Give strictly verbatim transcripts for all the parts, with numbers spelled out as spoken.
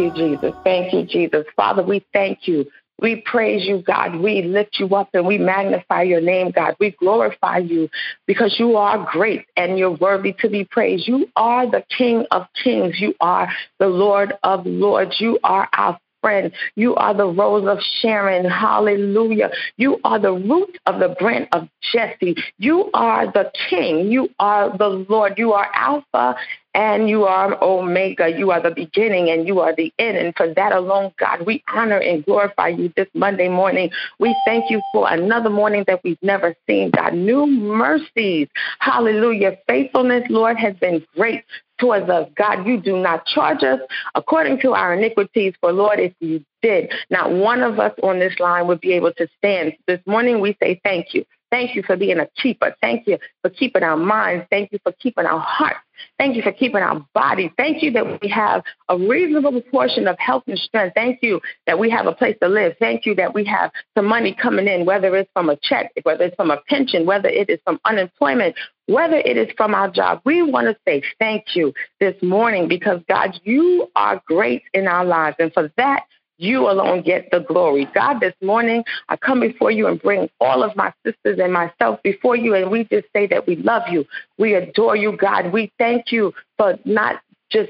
you, Jesus. Thank you, Jesus. Father, we thank you. We praise you, God. We lift you up and we magnify your name, God. We glorify you because you are great and you're worthy to be praised. You are the King of kings. You are the Lord of lords. You are our friend. You are the rose of Sharon. Hallelujah. You are the root of the branch of Jesse. You are the King. You are the Lord. You are Alpha and you are Omega. You are the beginning and you are the end. And for that alone, God, we honor and glorify you this Monday morning. We thank you for another morning that we've never seen, God. New mercies. Hallelujah. Faithfulness, Lord, has been great towards us. God, you do not charge us according to our iniquities. For, Lord, if you did, not one of us on this line would be able to stand. This morning we say thank you. Thank you for being a keeper. Thank you for keeping our minds. Thank you for keeping our hearts. Thank you for keeping our body. Thank you that we have a reasonable portion of health and strength. Thank you that we have a place to live. Thank you that we have some money coming in, whether it's from a check, whether it's from a pension, whether it is from unemployment, whether it is from our job. We want to say thank you this morning because, God, you are great in our lives. And for that, you alone get the glory. God, this morning, I come before you and bring all of my sisters and myself before you, and we just say that we love you. We adore you, God. We thank you for not just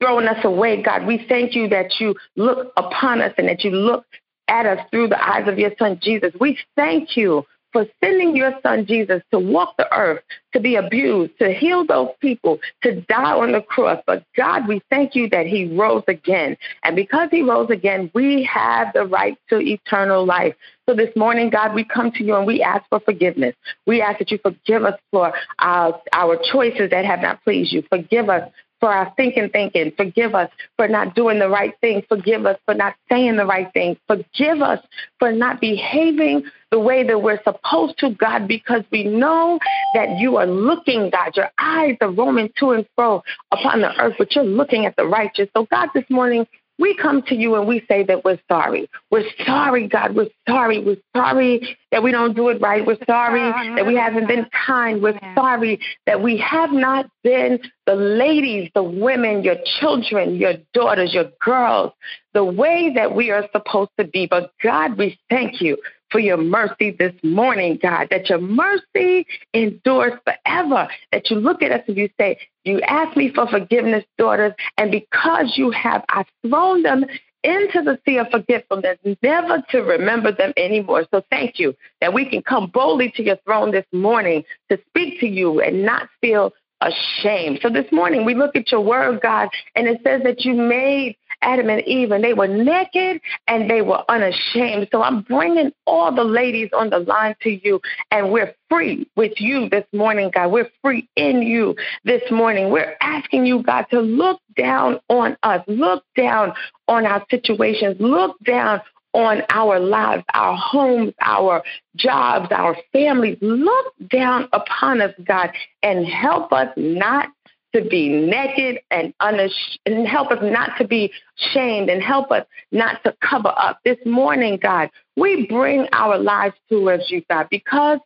throwing us away, God. We thank you that you look upon us and that you look at us through the eyes of your son, Jesus. We thank you for sending your son, Jesus, to walk the earth, to be abused, to heal those people, to die on the cross. But, God, we thank you that he rose again. And because he rose again, we have the right to eternal life. So this morning, God, we come to you and we ask for forgiveness. We ask that you forgive us for our, our choices that have not pleased you. Forgive us for our thinking, thinking. Forgive us for not doing the right thing. Forgive us for not saying the right thing. Forgive us for not behaving the way that we're supposed to, God, because we know that you are looking, God. Your eyes are roaming to and fro upon the earth, but you're looking at the righteous. So, God, this morning, we come to you and we say that we're sorry. We're sorry, God. We're sorry. We're sorry that we don't do it right. We're sorry that we haven't been kind. We're sorry that we have not been the ladies, the women, your children, your daughters, your girls, the way that we are supposed to be. But, God, we thank you for your mercy this morning, God, that your mercy endures forever, that you look at us and you say, you ask me for forgiveness, daughters, and because you have, I've thrown them into the sea of forgetfulness, never to remember them anymore. So thank you that we can come boldly to your throne this morning to speak to you and not feel ashamed. So this morning we look at your word, God, and it says that you made Adam and Eve, and they were naked and they were unashamed. So I'm bringing all the ladies on the line to you, and we're free with you this morning, God. We're free in you this morning. We're asking you, God, to look down on us, look down on our situations, look down on our lives, our homes, our jobs, our families. Look down upon us, God, and help us not to be naked and, unash- and help us not to be shamed, and help us not to cover up. This morning, God, we bring our lives towards you, God, because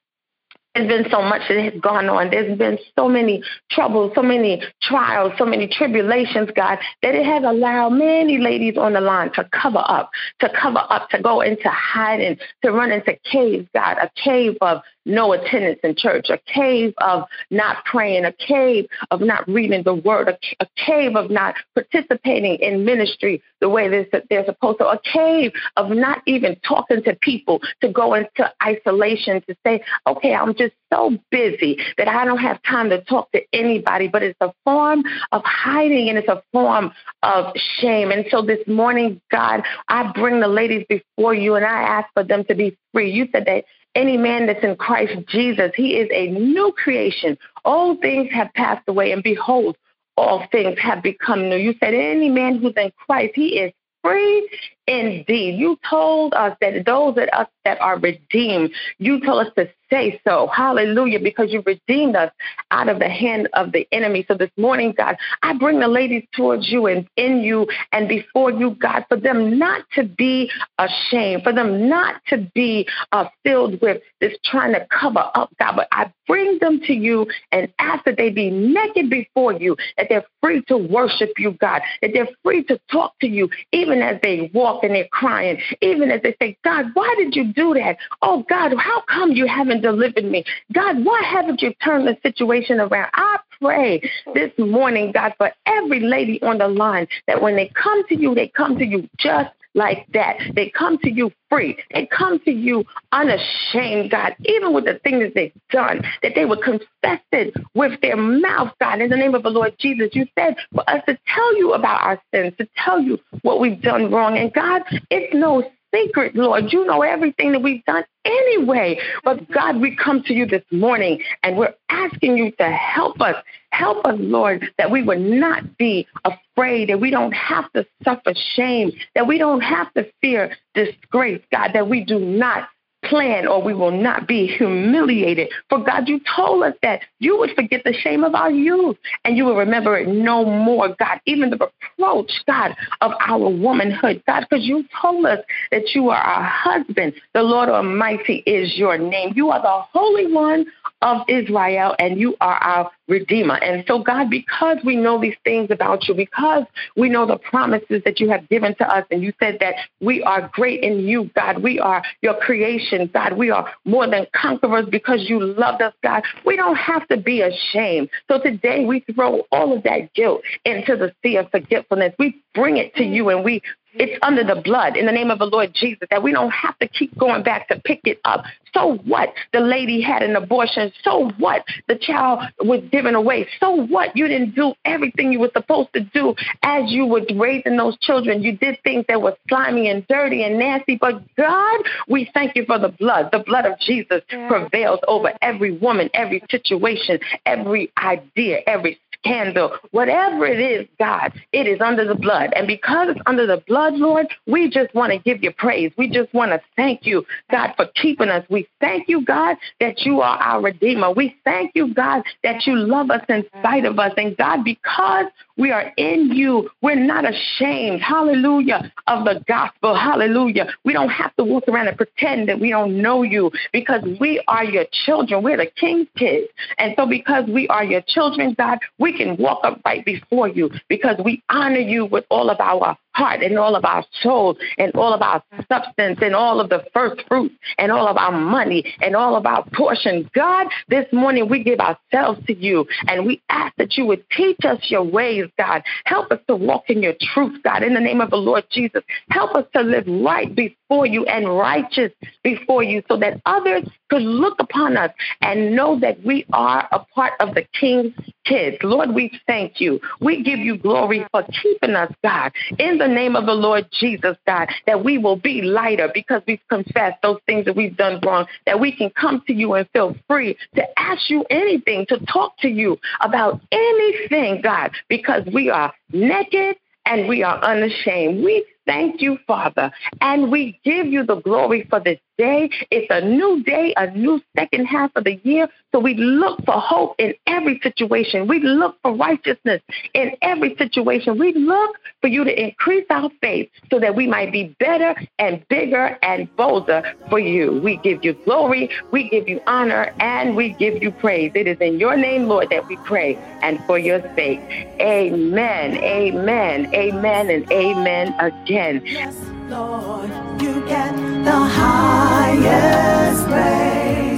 there's been so much that has gone on. There's been so many troubles, so many trials, so many tribulations, God, that it has allowed many ladies on the line to cover up, to cover up, to go into hiding, to run into caves, God, a cave of no attendance in church, a cave of not praying, a cave of not reading the word, a, a cave of not participating in ministry the way they're, they're supposed to, a cave of not even talking to people, to go into isolation, to say, okay, I'm just so busy that I don't have time to talk to anybody. But it's a form of hiding and it's a form of shame. And so this morning, God, I bring the ladies before you and I ask for them to be free. You said that any man that's in Christ Jesus, he is a new creation. All things have passed away, and behold, all things have become new. You said any man who's in Christ, he is free indeed. You told us that those that us that are redeemed, you told us to say so. Hallelujah, because you redeemed us out of the hand of the enemy. So this morning, God, I bring the ladies towards you and in you and before you, God, for them not to be ashamed, for them not to be uh, filled with this trying to cover up, God, but I bring them to you and ask that they be naked before you, that they're free to worship you, God, that they're free to talk to you, even as they walk and they're crying, even as they say, God, why did you do that? Oh, God, how come you haven't delivered me? God, why haven't you turned the situation around? I pray this morning, God, for every lady on the line that when they come to you, they come to you just like that. They come to you free. They come to you unashamed, God, even with the things that they've done, that they would confess it with their mouth, God, in the name of the Lord Jesus. You said for us to tell you about our sins, to tell you what we've done wrong. And God, it's no secret, Lord. You know everything that we've done anyway. But God, we come to you this morning and we're asking you to help us. Help us, Lord, that we would not be afraid, that we don't have to suffer shame, that we don't have to fear disgrace, God, that we do not plan or we will not be humiliated. For God, you told us that you would forget the shame of our youth and you will remember it no more, God, even the reproach, God, of our womanhood, God, because you told us that you are our husband. The Lord Almighty is your name. You are the Holy One of Israel and you are our Redeemer. And so, God, because we know these things about you, because we know the promises that you have given to us, and you said that we are great in you, God. We are your creation, God. We are more than conquerors because you loved us, God. We don't have to be ashamed. So today we throw all of that guilt into the sea of forgetfulness. We bring it to you and we It's under the blood in the name of the Lord Jesus that we don't have to keep going back to pick it up. So what? The lady had an abortion. So what? The child was given away. So what? You didn't do everything you were supposed to do as you were raising those children. You did things that were slimy and dirty and nasty. But God, we thank you for the blood. The blood of Jesus yeah. prevails over every woman, every situation, every idea, every handle, whatever it is, God, it is under the blood. And because it's under the blood, Lord, we just want to give you praise. We just want to thank you, God, for keeping us. We thank you, God, that you are our Redeemer. We thank you, God, that you love us in spite of us. And God, because we are in you, we're not ashamed, hallelujah, of the gospel, hallelujah. We don't have to walk around and pretend that we don't know you because we are your children. We're the King's kids. And so because we are your children, God, we can walk up right before you because we honor you with all of our heart and all of our soul and all of our substance and all of the first fruits and all of our money and all of our portion. God, this morning we give ourselves to you and we ask that you would teach us your ways, God. Help us to walk in your truth, God, in the name of the Lord Jesus. Help us to live right before you and righteous before you so that others could look upon us and know that we are a part of the King's kids. Lord, we thank you. We give you glory for keeping us, God, in the In the name of the Lord Jesus, God, that we will be lighter because we've confessed those things that we've done wrong, that we can come to you and feel free to ask you anything, to talk to you about anything, God, because we are naked and we are unashamed. We thank you, Father, and we give you the glory for this day. It's a new day, a new second half of the year, so we look for hope in every situation. We look for righteousness in every situation. We look for you to increase our faith so that we might be better and bigger and bolder for you. We give you glory, we give you honor, and we give you praise. It is in your name, Lord, that we pray, and for your sake. Amen, amen, amen, and amen again. Yes, Lord, you get the highest praise.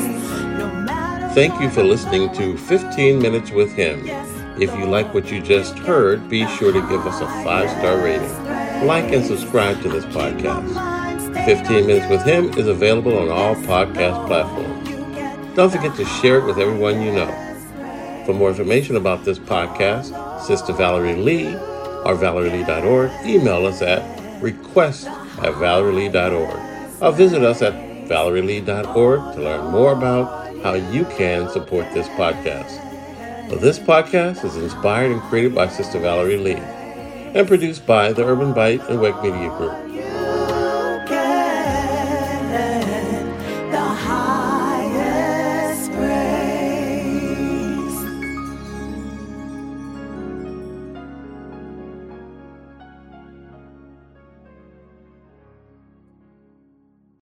Thank you for listening to fifteen minutes with Him. If you like what you just heard, be sure to give us a five-star rating. Like and subscribe to this podcast. fifteen minutes with Him is available on all podcast platforms. Don't forget to share it with everyone you know. For more information about this podcast, Sister Valerie Lee, or valerie lee dot org, email us at request at valerie lee dot org, or visit us at valerie lee dot org to learn more about how you can support this podcast. Well, this podcast is inspired and created by Sister Valerie Lee and produced by the Urban Byte and Web Media Group.